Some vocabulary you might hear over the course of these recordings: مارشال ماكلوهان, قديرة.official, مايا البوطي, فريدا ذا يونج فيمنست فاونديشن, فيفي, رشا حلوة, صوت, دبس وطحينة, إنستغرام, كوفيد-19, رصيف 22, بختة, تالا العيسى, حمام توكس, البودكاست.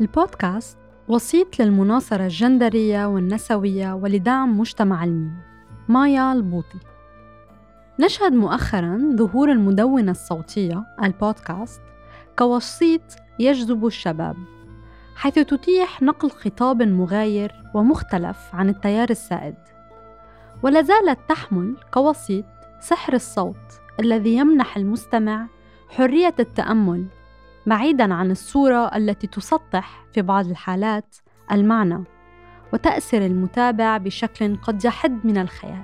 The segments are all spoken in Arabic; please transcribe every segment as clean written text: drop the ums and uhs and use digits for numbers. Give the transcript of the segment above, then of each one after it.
البودكاست وسيط للمناصرة الجندرية والنسوية ولدعم مجتمع الميم. مايا البوطي. نشهد مؤخراً ظهور المدونة الصوتية البودكاست كوسيط يجذب الشباب، حيث تتيح نقل خطاب مغاير ومختلف عن التيار السائد، ولا زالت تحمل كوسيط سحر الصوت الذي يمنح المستمع حرية التأمل بعيداً عن الصورة التي تسطح في بعض الحالات المعنى وتأسر المتابع بشكل قد يحد من الخيال.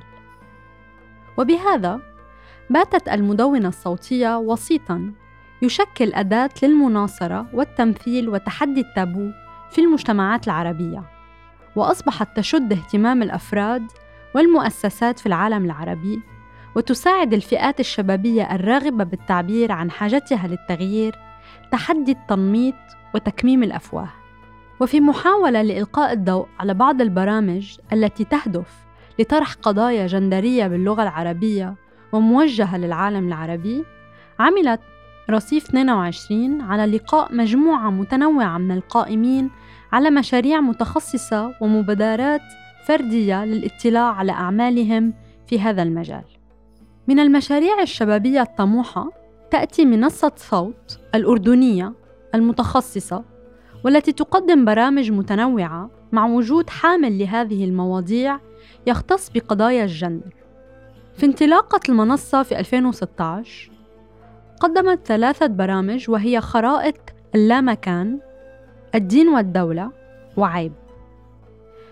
وبهذا باتت المدونة الصوتية وسيطاً يشكل أداة للمناصرة والتمثيل وتحدي التابو في المجتمعات العربية، وأصبحت تشد اهتمام الأفراد والمؤسسات في العالم العربي، وتساعد الفئات الشبابية الراغبة بالتعبير عن حاجتها للتغيير تحدي التنميط وتكميم الأفواه. وفي محاولة لإلقاء الضوء على بعض البرامج التي تهدف لطرح قضايا جندرية باللغة العربية وموجهة للعالم العربي، عملت رصيف 22 على لقاء مجموعة متنوعة من القائمين على مشاريع متخصصة ومبادرات فردية للاطلاع على أعمالهم في هذا المجال. من المشاريع الشبابية الطموحة تأتي منصة صوت الأردنية المتخصصة، والتي تقدم برامج متنوعة مع وجود حامل لهذه المواضيع يختص بقضايا الجندر. في انطلاقة المنصة في 2016 قدمت 3 برامج، وهي خرائط اللامكان، الدين والدولة، وعيب.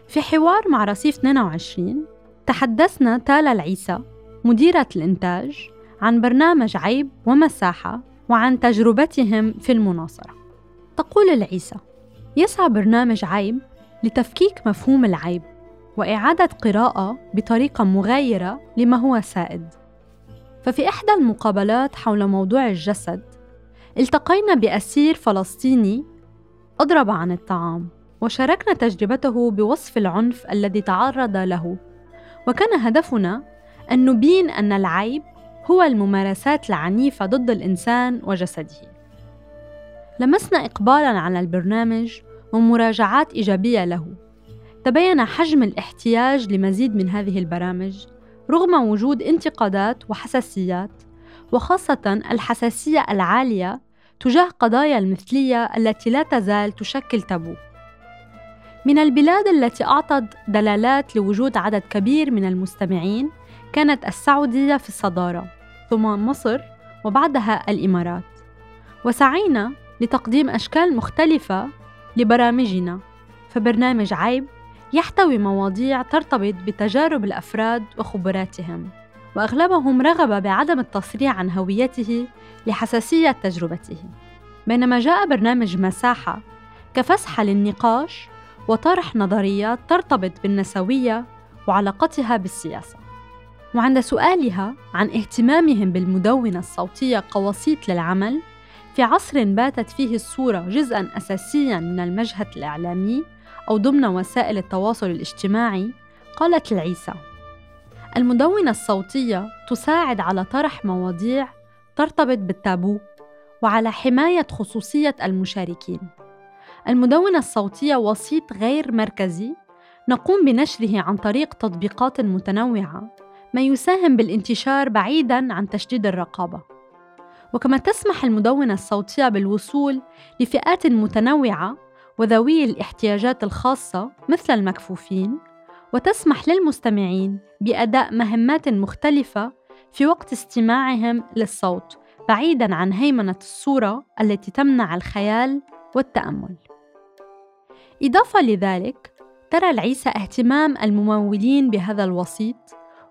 في حوار مع رصيف 22 تحدثنا تالا العيسى مديرة الإنتاج عن برنامج عيب ومساحة وعن تجربتهم في المناصرة. تقول العيسى: يسعى برنامج عيب لتفكيك مفهوم العيب وإعادة قراءة بطريقة مغايرة لما هو سائد. ففي إحدى المقابلات حول موضوع الجسد التقينا بأسير فلسطيني أضرب عن الطعام، وشاركنا تجربته بوصف العنف الذي تعرض له، وكان هدفنا أن نبين أن العيب هو الممارسات العنيفة ضد الإنسان وجسده. لمسنا إقبالاً على البرنامج ومراجعات إيجابية له. تبين حجم الاحتياج لمزيد من هذه البرامج رغم وجود انتقادات وحساسيات، وخاصة الحساسية العالية تجاه قضايا المثلية التي لا تزال تشكل تابو. من البلاد التي أعطت دلالات لوجود عدد كبير من المستمعين كانت السعودية في الصدارة، ثم مصر، وبعدها الإمارات. وسعينا لتقديم أشكال مختلفة لبرامجنا، فبرنامج عيب يحتوي مواضيع ترتبط بتجارب الأفراد وخبراتهم، وأغلبهم رغب بعدم التصريح عن هويته لحساسية تجربته. بينما جاء برنامج مساحة كفسحة للنقاش وطرح نظريات ترتبط بالنسوية وعلاقتها بالسياسة. وعند سؤالها عن اهتمامهم بالمدونة الصوتية كوسيط للعمل في عصر باتت فيه الصورة جزءاً أساسياً من المشهد الإعلامي أو ضمن وسائل التواصل الاجتماعي، قالت العيسى: المدونة الصوتية تساعد على طرح مواضيع ترتبط بالتابو وعلى حماية خصوصية المشاركين. المدونة الصوتية وسيط غير مركزي نقوم بنشره عن طريق تطبيقات متنوعة، ما يساهم بالانتشار بعيداً عن تشديد الرقابة. وكما تسمح المدونة الصوتية بالوصول لفئات متنوعة وذوي الاحتياجات الخاصة مثل المكفوفين، وتسمح للمستمعين بأداء مهمات مختلفة في وقت استماعهم للصوت بعيداً عن هيمنة الصورة التي تمنع الخيال والتأمل. إضافة لذلك، ترى العيسى اهتمام الممولين بهذا الوسيط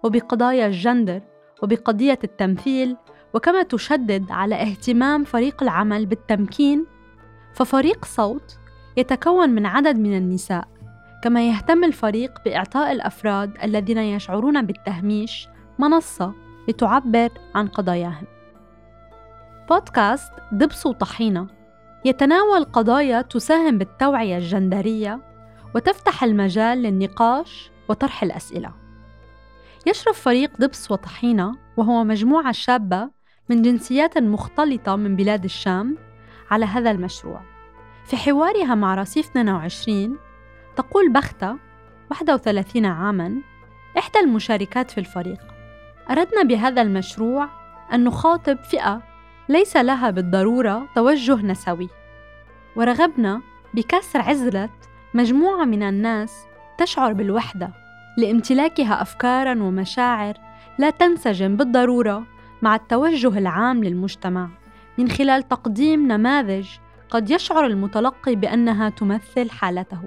وبقضايا الجندر وبقضية التمثيل، وكما تشدد على اهتمام فريق العمل بالتمكين، ففريق صوت يتكون من عدد من النساء، كما يهتم الفريق بإعطاء الأفراد الذين يشعرون بالتهميش منصة لتعبر عن قضاياهم. بودكاست دبس وطحينة يتناول قضايا تساهم بالتوعية الجندرية وتفتح المجال للنقاش وطرح الأسئلة. يشرف فريق دبس وطحينة، وهو مجموعة شابة من جنسيات مختلطة من بلاد الشام، على هذا المشروع، في حوارها مع رصيف 22 تقول بختة 31 عاماً إحدى المشاركات في الفريق: أردنا بهذا المشروع أن نخاطب فئة ليس لها بالضرورة توجه نسوي، ورغبنا بكسر عزلة مجموعة من الناس تشعر بالوحدة لامتلاكها أفكاراً ومشاعر لا تنسجم بالضرورة مع التوجه العام للمجتمع، من خلال تقديم نماذج قد يشعر المتلقي بأنها تمثل حالته.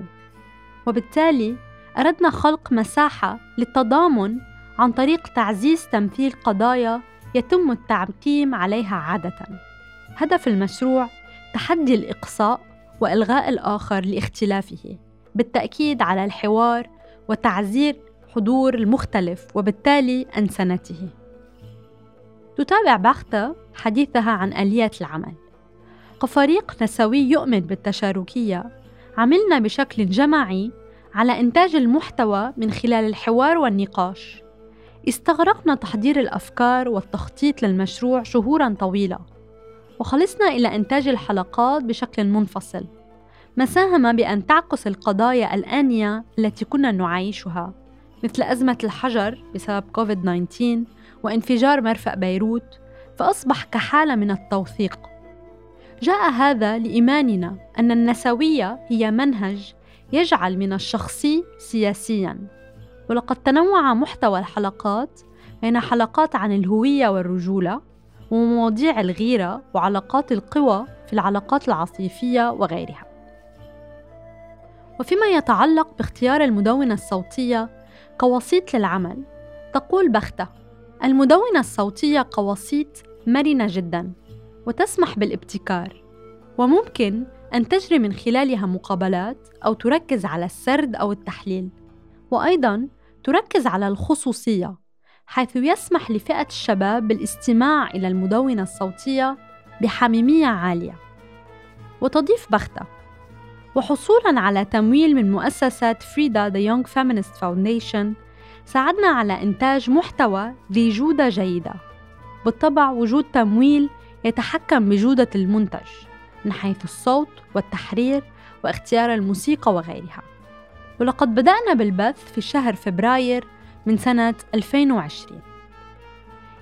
وبالتالي أردنا خلق مساحة للتضامن عن طريق تعزيز تمثيل قضايا يتم التعقيم عليها عادة. هدف المشروع تحدي الإقصاء وإلغاء الآخر لاختلافه، بالتأكيد على الحوار وتعزيز حضور المختلف وبالتالي أنسنته. تتابع بختة حديثها عن آليات العمل. كفريق نسوي يؤمن بالتشاركية، عملنا بشكل جماعي على إنتاج المحتوى من خلال الحوار والنقاش. استغرقنا تحضير الأفكار والتخطيط للمشروع شهوراً طويلة، وخلصنا إلى إنتاج الحلقات بشكل منفصل، ما ساهم بأن تعكس القضايا الآنية التي كنا نعيشها، مثل أزمة الحجر بسبب كوفيد-19 وانفجار مرفأ بيروت، فأصبح كحالة من التوثيق. جاء هذا لإيماننا أن النسوية هي منهج يجعل من الشخصي سياسياً، ولقد تنوع محتوى الحلقات بين حلقات عن الهوية والرجولة ومواضيع الغيرة وعلاقات القوى في العلاقات العاطفية وغيرها. وفيما يتعلق باختيار المدونة الصوتية كوسيط للعمل، تقول بختة: المدونة الصوتية كوسيط مرنة جداً وتسمح بالابتكار، وممكن أن تجري من خلالها مقابلات أو تركز على السرد أو التحليل، وأيضاً تركز على الخصوصية، حيث يسمح لفئة الشباب بالاستماع إلى المدونة الصوتية بحميمية عالية. وتضيف بختة: وحصولاً على تمويل من مؤسسة فريدا ذا يونج فيمنست فاونديشن، ساعدنا على إنتاج محتوى ذي جودة جيدة. بالطبع وجود تمويل يتحكم بجودة المنتج من حيث الصوت والتحرير واختيار الموسيقى وغيرها. ولقد بدأنا بالبث في شهر فبراير من سنة 2020.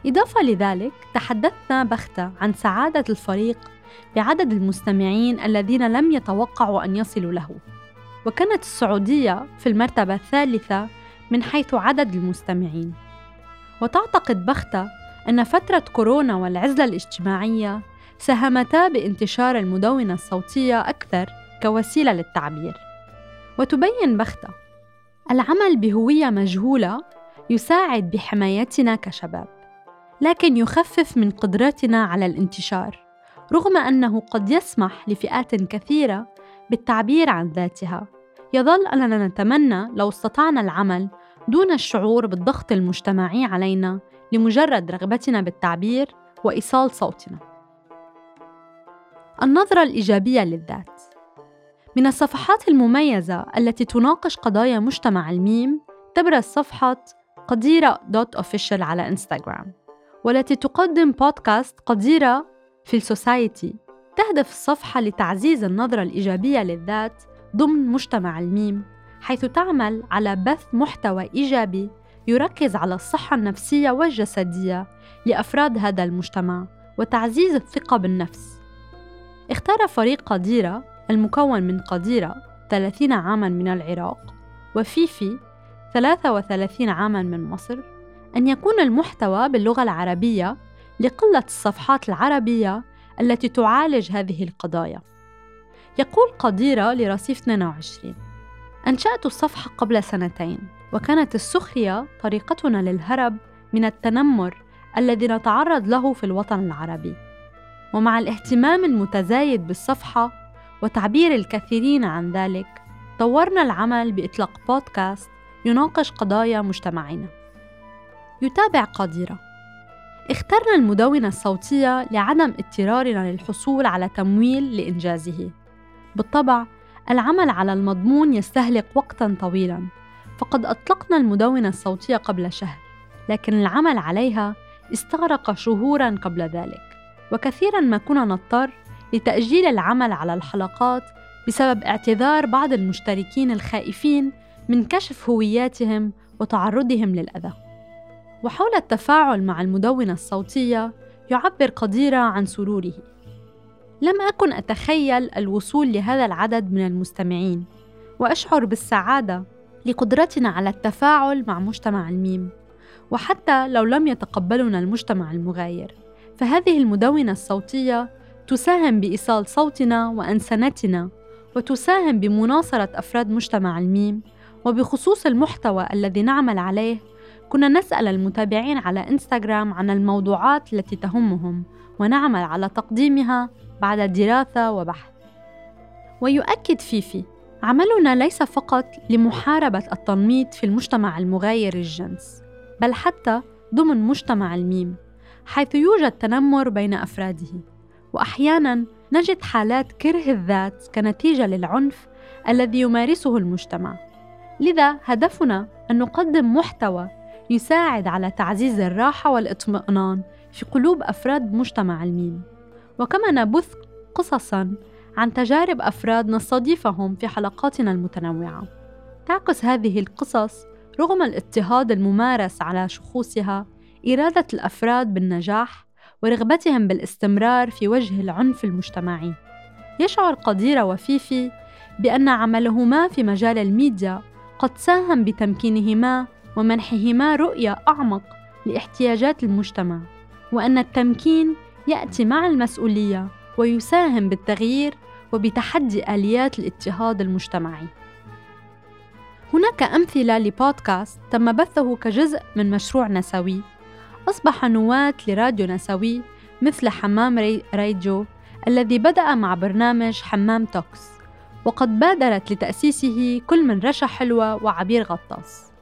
إضافة لذلك تحدثنا بختة عن سعادة الفريق بعدد المستمعين الذين لم يتوقعوا أن يصلوا له، وكانت السعودية في المرتبة الثالثة من حيث عدد المستمعين. وتعتقد بختة أن فترة كورونا والعزلة الاجتماعية ساهمتا بانتشار المدونة الصوتية أكثر كوسيلة للتعبير. وتبين بختة: العمل بهوية مجهولة يساعد بحمايتنا كشباب، لكن يخفف من قدرتنا على الانتشار، رغم أنه قد يسمح لفئات كثيرة بالتعبير عن ذاتها. يظل أننا نتمنى لو استطعنا العمل دون الشعور بالضغط المجتمعي علينا لمجرد رغبتنا بالتعبير وإيصال صوتنا. النظرة الإيجابية للذات. من الصفحات المميزة التي تناقش قضايا مجتمع الميم تبرز صفحة قديرة.official على إنستغرام، والتي تقدم بودكاست قديرة في السوسايتي. تهدف الصفحة لتعزيز النظرة الإيجابية للذات ضمن مجتمع الميم، حيث تعمل على بث محتوى إيجابي يركز على الصحة النفسية والجسدية لأفراد هذا المجتمع وتعزيز الثقة بالنفس. اختار فريق قديرة المكون من قديرة 30 عاماً من العراق وفيفي 33 عاماً من مصر أن يكون المحتوى باللغة العربية، لقلة الصفحات العربية التي تعالج هذه القضايا. يقول قديرة لرصيف 22: أنشأت الصفحة قبل 2 سنين، وكانت السخرية طريقتنا للهرب من التنمر الذي نتعرض له في الوطن العربي. ومع الاهتمام المتزايد بالصفحة وتعبير الكثيرين عن ذلك، طورنا العمل بإطلاق بودكاست يناقش قضايا مجتمعنا. يتابع قديرة: اخترنا المدونة الصوتية لعدم اضطرارنا للحصول على تمويل لإنجازه. بالطبع العمل على المضمون يستهلك وقتاً طويلاً، فقد أطلقنا المدونة الصوتية قبل شهر، لكن العمل عليها استغرق شهوراً قبل ذلك، وكثيراً ما كنا نضطر لتأجيل العمل على الحلقات بسبب اعتذار بعض المشتركين الخائفين من كشف هوياتهم وتعرضهم للأذى. وحول التفاعل مع المدونة الصوتية يعبر قديرة عن سروره: لم أكن أتخيل الوصول لهذا العدد من المستمعين، وأشعر بالسعادة لقدرتنا على التفاعل مع مجتمع الميم، وحتى لو لم يتقبلنا المجتمع المغاير، فهذه المدونة الصوتية تساهم بإيصال صوتنا وأنسنتنا، وتساهم بمناصرة أفراد مجتمع الميم. وبخصوص المحتوى الذي نعمل عليه، كنا نسأل المتابعين على إنستغرام عن الموضوعات التي تهمهم، ونعمل على تقديمها بعد دراسة وبحث. ويؤكد فيفي: عملنا ليس فقط لمحاربة التنميط في المجتمع المغاير الجنس، بل حتى ضمن مجتمع الميم، حيث يوجد تنمر بين أفراده، وأحياناً نجد حالات كره الذات كنتيجة للعنف الذي يمارسه المجتمع. لذا هدفنا أن نقدم محتوى يساعد على تعزيز الراحة والإطمئنان في قلوب أفراد مجتمع الميم، وكما نبث قصصاً عن تجارب أفراد نستضيفهم في حلقاتنا المتنوعة. تعكس هذه القصص رغم الاضطهاد الممارس على شخوصها إرادة الأفراد بالنجاح ورغبتهم بالاستمرار في وجه العنف المجتمعي. يشعر قديرة وفيفي بأن عملهما في مجال الميديا قد ساهم بتمكينهما ومنحهما رؤية أعمق لاحتياجات المجتمع، وأن التمكين يأتي مع المسؤولية ويساهم بالتغيير وبتحدي آليات الاضطهاد المجتمعي. هناك أمثلة لبودكاست تم بثه كجزء من مشروع نسوي، أصبح نواة لراديو نسوي مثل حمام راديو الذي بدأ مع برنامج حمام توكس، وقد بادرت لتأسيسه كل من رشا حلوة وعبير غطاس.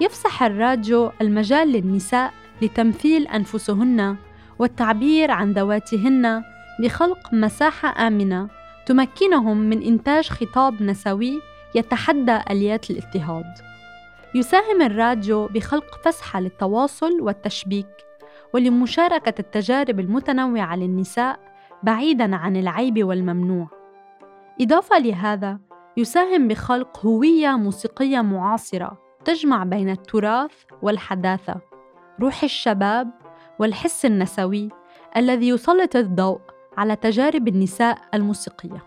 يفسح الراديو المجال للنساء لتمثيل أنفسهن والتعبير عن ذواتهن بخلق مساحة آمنة تمكنهم من إنتاج خطاب نسوي يتحدى آليات الاضطهاد. يساهم الراديو بخلق فسحة للتواصل والتشبيك ولمشاركة التجارب المتنوعة للنساء بعيداً عن العيب والممنوع. إضافة لهذا، يساهم بخلق هوية موسيقية معاصرة تجمع بين التراث والحداثة، روح الشباب والحس النسوي الذي يسلط الضوء على تجارب النساء الموسيقية.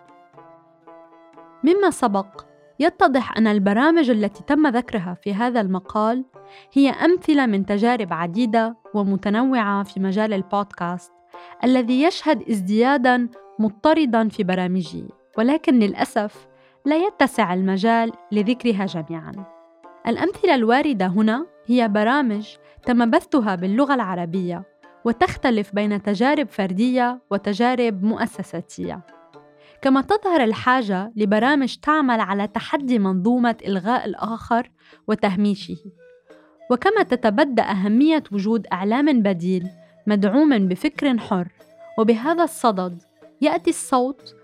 مما سبق، يتضح أن البرامج التي تم ذكرها في هذا المقال هي أمثلة من تجارب عديدة ومتنوعة في مجال البودكاست الذي يشهد ازدياداً مضطرداً في برامجه، ولكن للأسف لا يتسع المجال لذكرها جميعاً. الأمثلة الواردة هنا هي برامج تم بثها باللغة العربية وتختلف بين تجارب فردية وتجارب مؤسساتية، كما تظهر الحاجة لبرامج تعمل على تحدي منظومة إلغاء الآخر وتهميشه، وكما تتبدى أهمية وجود إعلام بديل مدعوم بفكر حر. وبهذا الصدد يأتي الصوت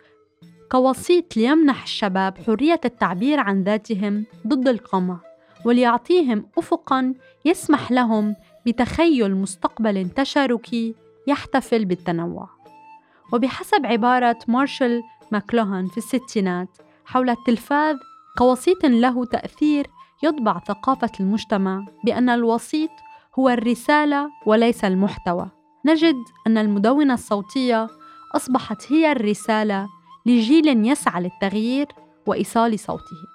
كوسيط ليمنح الشباب حرية التعبير عن ذاتهم ضد القمع، وليعطيهم أفقاً يسمح لهم بتخيل مستقبل تشاركي يحتفل بالتنوع. وبحسب عبارة مارشال ماكلوهان في الستينات حول التلفاز كوسيط له تأثير، يطبع ثقافة المجتمع بأن الوسيط هو الرسالة وليس المحتوى. نجد أن المدونة الصوتية أصبحت هي الرسالة لجيل يسعى للتغيير وإيصال صوته.